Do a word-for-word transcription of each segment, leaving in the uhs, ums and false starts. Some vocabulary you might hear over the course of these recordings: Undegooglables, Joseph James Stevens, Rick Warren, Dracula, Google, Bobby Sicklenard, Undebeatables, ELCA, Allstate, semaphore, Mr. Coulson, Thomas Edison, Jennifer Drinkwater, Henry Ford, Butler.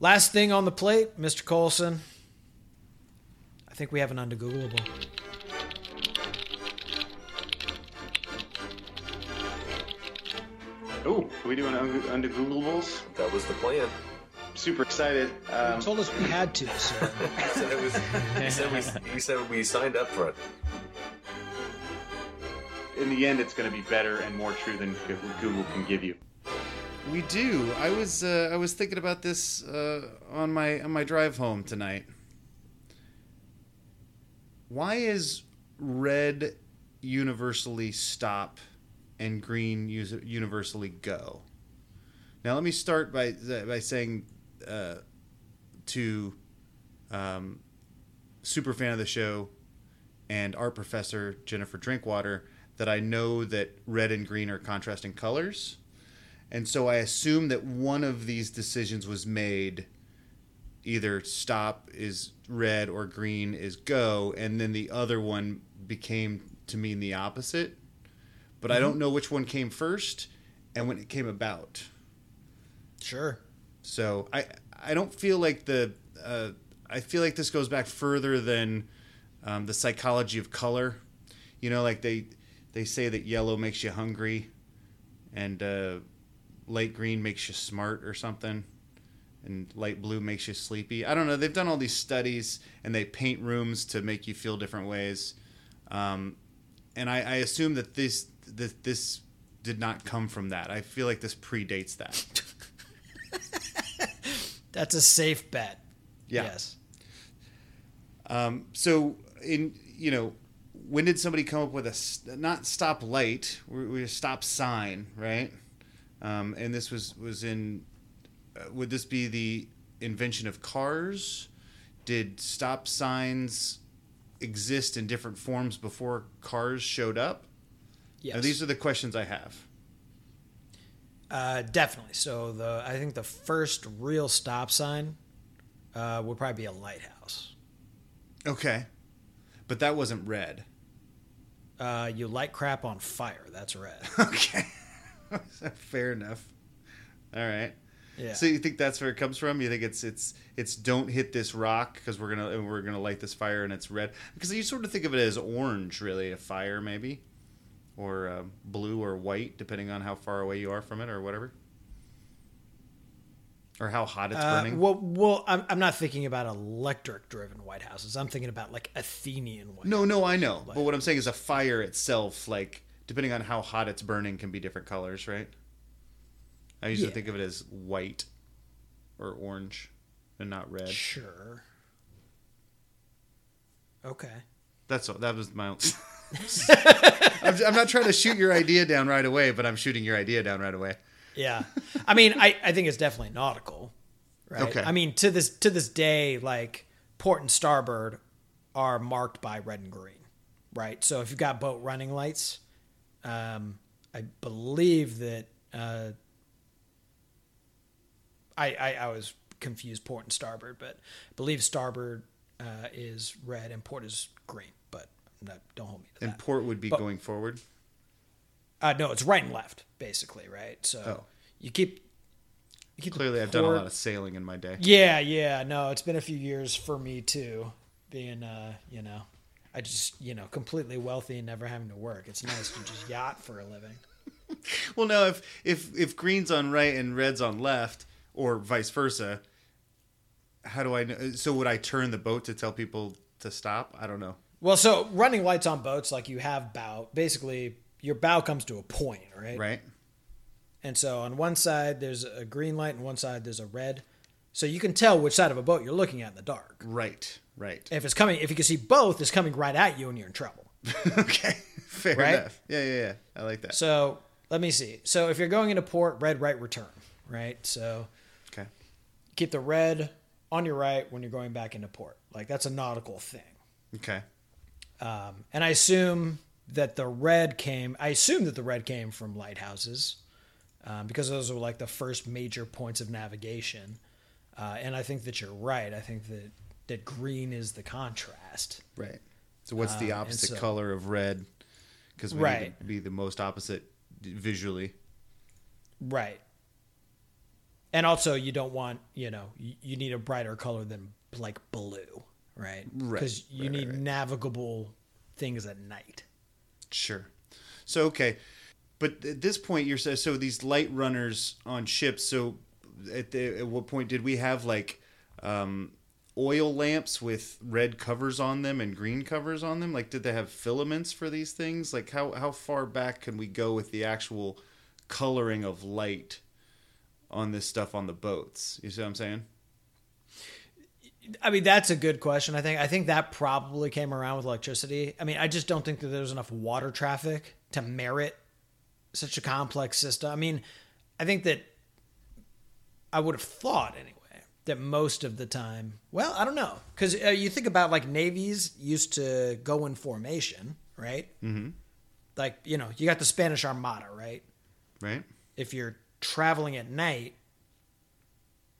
Last thing on the plate, Mister Coulson. I think we have an undegooglable. Oh, are we doing Undegooglables? That was the plan. Super excited. Um, you told us we had to, sir. He said it was, he said we, he said we signed up for it. In the end, it's going to be better and more true than Google can give you. We do. I was uh, I was thinking about this uh, on my on my drive home tonight. Why is red universally stop and green universally go? Now let me start by by saying uh, to um, super fan of the show and art professor Jennifer Drinkwater that I know that red and green are contrasting colors. And so I assume that one of these decisions was made, either stop is red or green is go, and then the other one became to mean the opposite. But mm-hmm. I don't know which one came first and when it came about. Sure. So I I don't feel like the uh, I feel like this goes back further than um, the psychology of color. You know, like they they say that yellow makes you hungry, and uh, light green makes you smart or something, and light blue makes you sleepy. I don't know. They've done all these studies, and they paint rooms to make you feel different ways. Um, and I, I assume that this that this did not come from that. I feel like this predates that. That's a safe bet. Yeah. Yes. Um, so, in you know, when did somebody come up with a not stop light, we a stop sign, right? Um, and this was, was in, uh, would this be the invention of cars? Did stop signs exist in different forms before cars showed up? Yes. Now, these are the questions I have. Uh, definitely. So the, I think the first real stop sign, uh, would probably be a lighthouse. Okay. But that wasn't red. Uh, you light crap on fire. That's red. Okay. Fair enough. All right. Yeah. So you think that's where it comes from? You think it's it's it's don't hit this rock because we're gonna we're gonna light this fire and it's red? Because you sort of think of it as orange, really, a fire maybe, or uh, blue or white, depending on how far away you are from it or whatever, or how hot it's uh, burning. Well, well, I'm I'm not thinking about electric-driven White Houses. I'm thinking about like Athenian White No, Houses. No, I know. Like, but what I'm saying is a fire itself, like, depending on how hot it's burning, can be different colors, right? I usually yeah. think of it as white or orange and not red. Sure. Okay. That's all. That was my own. I'm, I'm not trying to shoot your idea down right away, but I'm shooting your idea down right away. Yeah. I mean, I, I think it's definitely nautical, right? Okay. I mean, to this to this day, like, port and starboard are marked by red and green, right? So if you've got boat running lights... Um, I believe that, uh, I, I, I was confused port and starboard, but I believe starboard, uh, is red and port is green, but no, don't hold me to and that. And port would be but, going forward? Uh, no, it's right and left basically. Right. So oh. you keep, you keep clearly I've done a lot of sailing in my day. Yeah. Yeah. No, it's been a few years for me too, being, uh, you know, I just, you know, completely wealthy and never having to work. It's nice to just yacht for a living. Well, no, if, if if green's on right and red's on left, or vice versa, how do I know? So would I turn the boat to tell people to stop? I don't know. Well, so running lights on boats, like you have bow. Basically, your bow comes to a point, right? Right. And so on one side, there's a green light, and one side, there's a red. So you can tell which side of a boat you're looking at in the dark. Right. Right. If it's coming, if you can see both, it's coming right at you and you're in trouble. Okay. Fair right? enough. Yeah, yeah, yeah. I like that. So let me see. So if you're going into port, red, right, return. Right. So okay. Keep the red on your right when you're going back into port. Like that's a nautical thing. Okay. Um, and I assume that the red came, I assume that the red came from lighthouses um, because those were like the first major points of navigation. Uh, and I think that you're right. I think that, that green is the contrast. Right. So what's the opposite um, so, color of red? Because we right. need to be the most opposite visually. Right. And also, you don't want, you know, you, you need a brighter color than like blue, right? Right. Because you right, need right. navigable things at night. Sure. So, okay. But at this point, you're so, so these light runners on ships. So at, the, at what point did we have like um, oil lamps with red covers on them and green covers on them? Like, did they have filaments for these things? Like, how, how far back can we go with the actual coloring of light on this stuff on the boats? You see what I'm saying? I mean, that's a good question. I think I think that probably came around with electricity. I mean, I just don't think that there's enough water traffic to merit such a complex system. I mean, I think that I would have thought anyway that most of the time, well, I don't know. Because uh, you think about like navies used to go in formation, right? Mm-hmm. Like, you know, you got the Spanish Armada, right? Right. If you're traveling at night,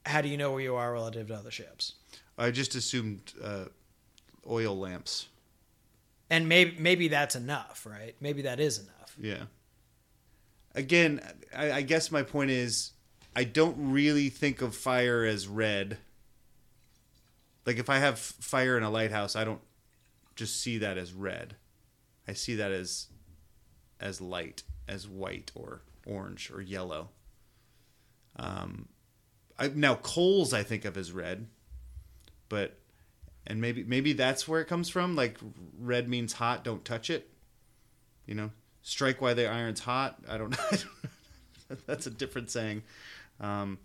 how do you know where you are relative to other ships? I just assumed uh, oil lamps. And maybe maybe that's enough, right? Maybe that is enough. Yeah. Again, I, I guess my point is I don't really think of fire as red. Like if I have fire in a lighthouse, I don't just see that as red. I see that as as light, as white or orange or yellow. Um, I, now coals I think of as red, but and maybe maybe that's where it comes from. Like red means hot, don't touch it. You know, strike while the iron's hot. I don't know. That's a different saying. Um,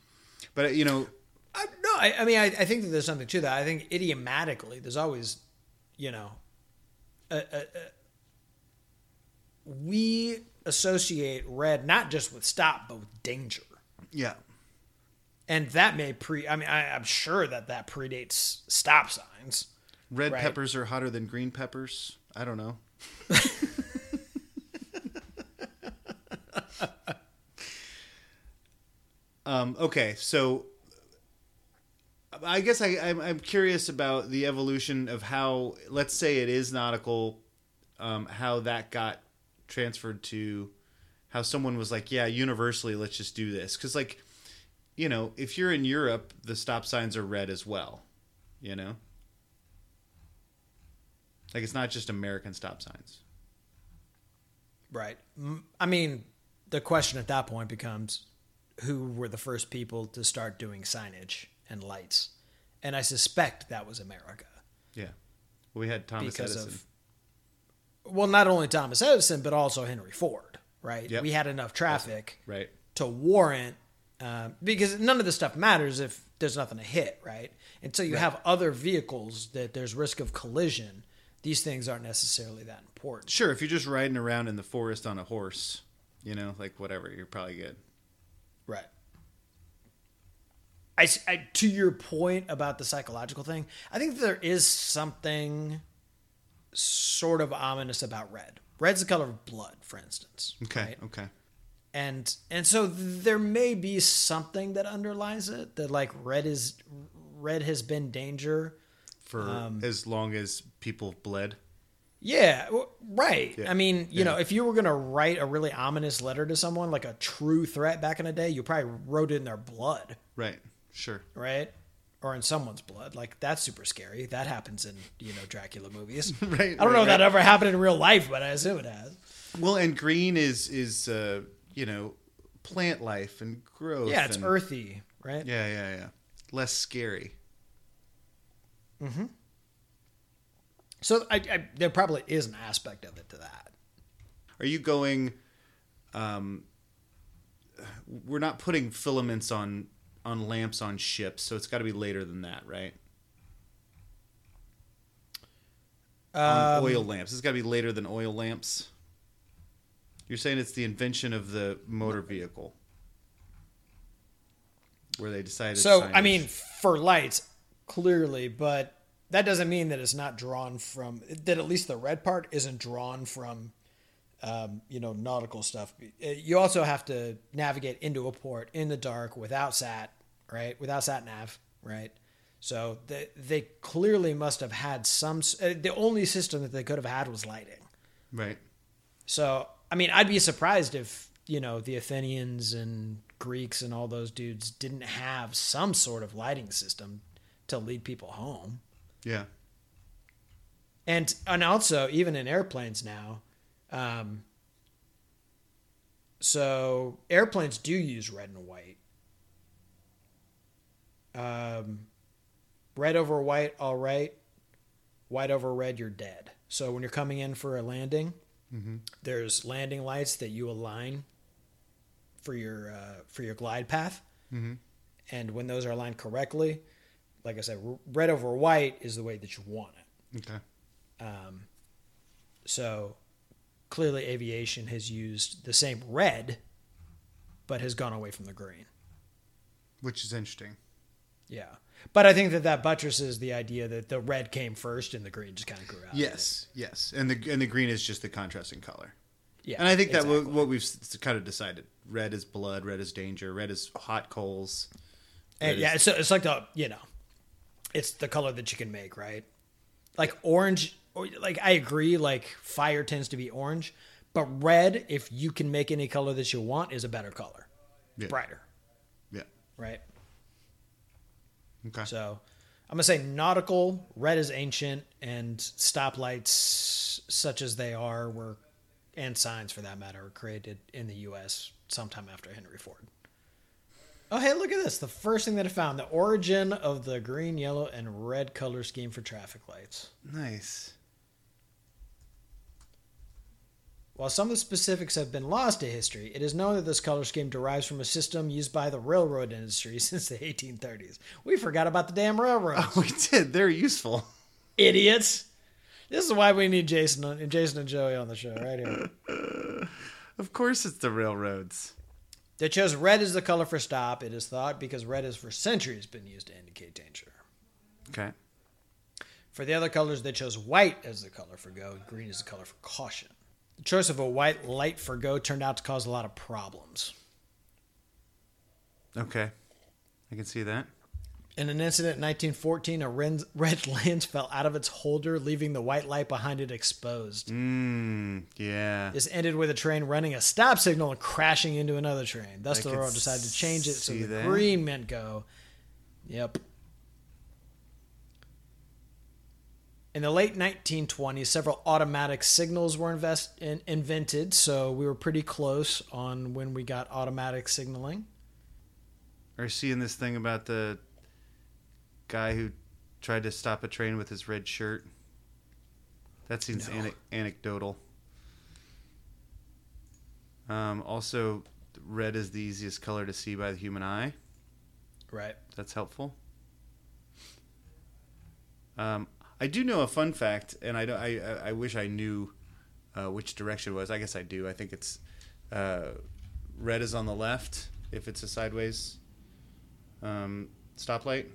but you know, I, no, I, I mean I, I think that there's something to that. I think idiomatically, there's always, you know, a, a, a, we associate red not just with stop but with danger. Yeah. And that may pre... I mean, I, I'm sure that that predates stop signs. Red right? peppers are hotter than green peppers. I don't know. um, okay, so I guess I, I'm, I'm curious about the evolution of how, let's say it is nautical, um, how that got transferred to how someone was like, yeah, universally, let's just do this. Because, like... You know, if you're in Europe, the stop signs are red as well, you know? Like, it's not just American stop signs. Right. I mean, the question at that point becomes, who were the first people to start doing signage and lights? And I suspect that was America. Yeah. We had Thomas Edison. Of, well, not only Thomas Edison, but also Henry Ford, right? Yep. We had enough traffic awesome. Right. to warrant... Um, because none of this stuff matters if there's nothing to hit, right? Until you right. have other vehicles that there's risk of collision, these things aren't necessarily that important. Sure, if you're just riding around in the forest on a horse, you know, like whatever, you're probably good. Right. I, I, to your point about the psychological thing, I think there is something sort of ominous about red. Red's the color of blood, for instance. Okay, right? okay. And and so there may be something that underlies it that like red is red has been danger for um, as long as people bled. Yeah, right. Yeah. I mean, you yeah. know, if you were going to write a really ominous letter to someone, like a true threat back in the day, you probably wrote it in their blood. Right. Sure. Right. Or in someone's blood. Like that's super scary. That happens in, you know, Dracula movies. right. I don't right, know if right. that ever happened in real life, but I assume it has. Well, and green is is. Uh... you know, plant life and growth. Yeah, it's and, earthy, right? Yeah, yeah, yeah. Less scary. Mm-hmm. So I, I, there probably is an aspect of it to that. Are you going, um, we're not putting filaments on, on lamps on ships, so it's got to be later than that, right? Um, on oil lamps. It's got to be later than oil lamps. You're saying it's the invention of the motor vehicle where they decided. So, signage. I mean, for lights, clearly, but that doesn't mean that it's not drawn from, that at least the red part isn't drawn from, um, you know, nautical stuff. You also have to navigate into a port in the dark without sat, right? Without sat nav, right? So they, they clearly must have had some, the only system that they could have had was lighting. Right. So, I mean, I'd be surprised if, you know, the Athenians and Greeks and all those dudes didn't have some sort of lighting system to lead people home. Yeah. And and also, even in airplanes now, um, so airplanes do use red and white. Um, red over white, all right. White over red, you're dead. So when you're coming in for a landing, mm-hmm. there's landing lights that you align for your uh, for your glide path. Mm-hmm. And when those are aligned correctly, like I said, red over white is the way that you want it. Okay. Um, so clearly aviation has used the same red, but has gone away from the green. Which is interesting. Yeah. But I think that that buttresses the idea that the red came first and the green just kind of grew out. Yes. Of it. Yes. And the, and the green is just the contrasting color. Yeah. And I think exactly. that what we've kind of decided, red is blood, red is danger, red is hot coals. And yeah. Is- it's, it's like the, you know, it's the color that you can make, right? Like orange, or like I agree, like fire tends to be orange, but red, if you can make any color that you want, is a better color. Yeah. Brighter. Yeah. Right? Okay. So I'm going to say nautical, red is ancient, and stoplights such as they are were, and signs for that matter, were created in the U S sometime after Henry Ford. Oh, hey, look at this. The first thing that I found, the origin of the green, yellow, and red color scheme for traffic lights. Nice. While some of the specifics have been lost to history, it is known that this color scheme derives from a system used by the railroad industry since the eighteen thirties. We forgot about the damn railroads. Oh, we did. They're useful. Idiots. This is why we need Jason and Jason and Joey on the show right here. Of course it's the railroads. They chose red as the color for stop, it is thought, because red has for centuries been used to indicate danger. Okay. For the other colors, they chose white as the color for go, and green as the color for caution. The choice of a white light for go turned out to cause a lot of problems. Okay. I can see that. In an incident in nineteen fourteen, a red lens fell out of its holder, leaving the white light behind it exposed. Mm, yeah. This ended with a train running a stop signal and crashing into another train. Thus, the railroad decided to change it so the that. green meant go. Yep. In the late nineteen twenties, several automatic signals were invest in, invented, so we were pretty close on when we got automatic signaling. Are you seeing this thing about the guy who tried to stop a train with his red shirt? That seems no. an- anecdotal. Um, also, red is the easiest color to see by the human eye. Right. That's helpful. Um, I do know a fun fact, and I, don't, I, I wish I knew uh, which direction it was. I guess I do. I think it's uh, red is on the left if it's a sideways um, stoplight.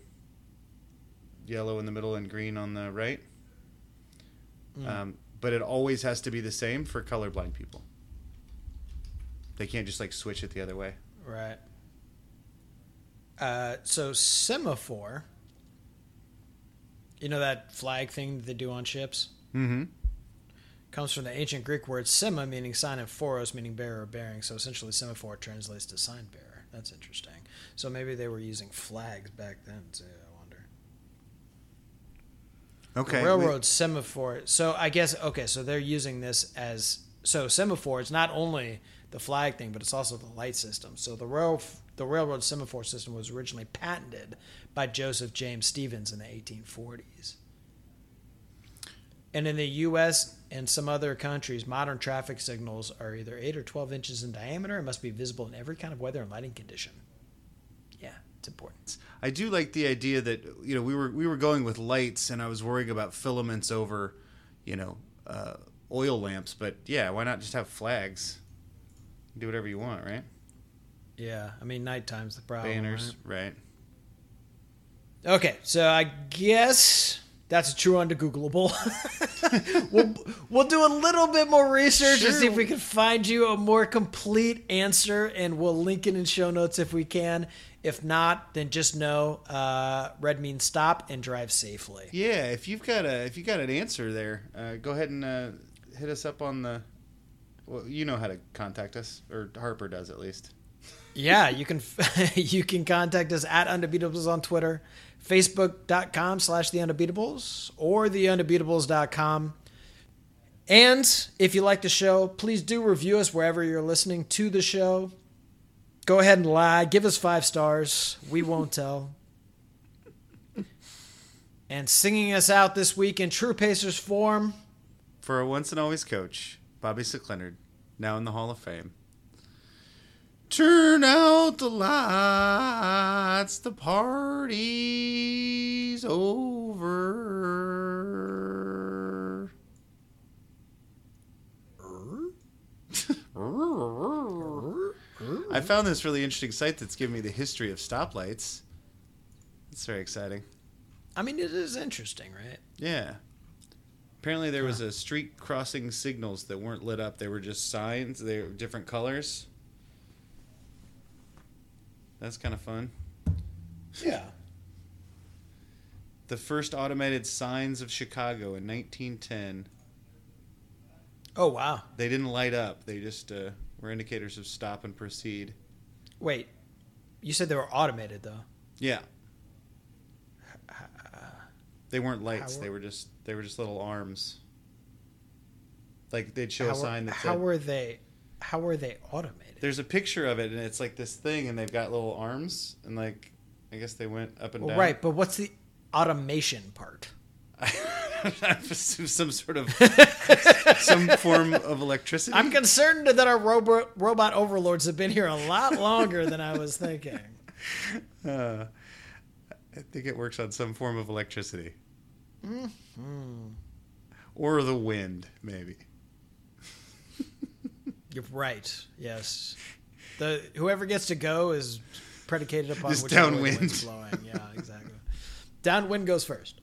Yellow in the middle and green on the right. Mm. Um, but it always has to be the same for colorblind people. They can't just like switch it the other way. Right. Uh, so semaphore, you know that flag thing that they do on ships? Mm-hmm. Comes from the ancient Greek word sema, meaning sign, and phoros, meaning bearer or bearing. So essentially semaphore translates to sign bearer. That's interesting. So maybe they were using flags back then too. Okay. The railroad we... semaphore. So I guess, okay, so they're using this as, so semaphore, it's not only the flag thing, but it's also the light system. So the rail, the railroad semaphore system was originally patented by Joseph James Stevens in the eighteen forties. And in the U S and some other countries, modern traffic signals are either eight or twelve inches in diameter and must be visible in every kind of weather and lighting condition. Yeah, it's important. I do like the idea that, you know, we were we were going with lights, and I was worrying about filaments over, you know, uh, oil lamps. But yeah, why not just have flags? Do whatever you want, right? Yeah, I mean, nighttime's the problem. Banners, right? right? Okay, so I guess that's a true undegooglable. we'll we'll do a little bit more research sure. to see if we can find you a more complete answer, and we'll link it in show notes if we can. If not, then just know uh, red means stop and drive safely. Yeah, if you've got a if you got an answer there, uh, go ahead and uh, hit us up on the. Well, you know how to contact us, or Harper does at least. Yeah, you can you can contact us at Undebeatables on Twitter, facebook.com slash The Undebeatables, or the undebeatables dot com. And if you like the show, please do review us wherever you're listening to the show. Go ahead and lie. Give us five stars. We won't tell. And singing us out this week in true Pacers form, for a once and always coach, Bobby Sicklenard, now in the Hall of Fame. Turn out the lights, the party's over. I found this really interesting site that's giving me the history of stoplights. It's very exciting. I mean, it is interesting, right? Yeah. Apparently there was a street crossing signals that weren't lit up. They were just signs. They were different colors. That's kind of fun. Yeah. The first automated signs of Chicago in nineteen ten. Oh, wow. They didn't light up. They just uh, were indicators of stop and proceed. Wait. You said they were automated, though. Yeah. They weren't lights. Were, they were just they were just little arms. Like they'd show how, a sign that said. How were they? How were they automated? There's a picture of it, and it's like this thing, and they've got little arms, and like I guess they went up and well, down. Right, but what's the automation part? Some sort of some form of electricity. I'm concerned that our robot robot overlords have been here a lot longer than I was thinking. Uh, I think it works on some form of electricity. Mm-hmm. Or the wind, maybe. You're right. Yes. The whoever gets to go is predicated upon which downwind. Wind's blowing. Yeah, exactly. Downwind goes first.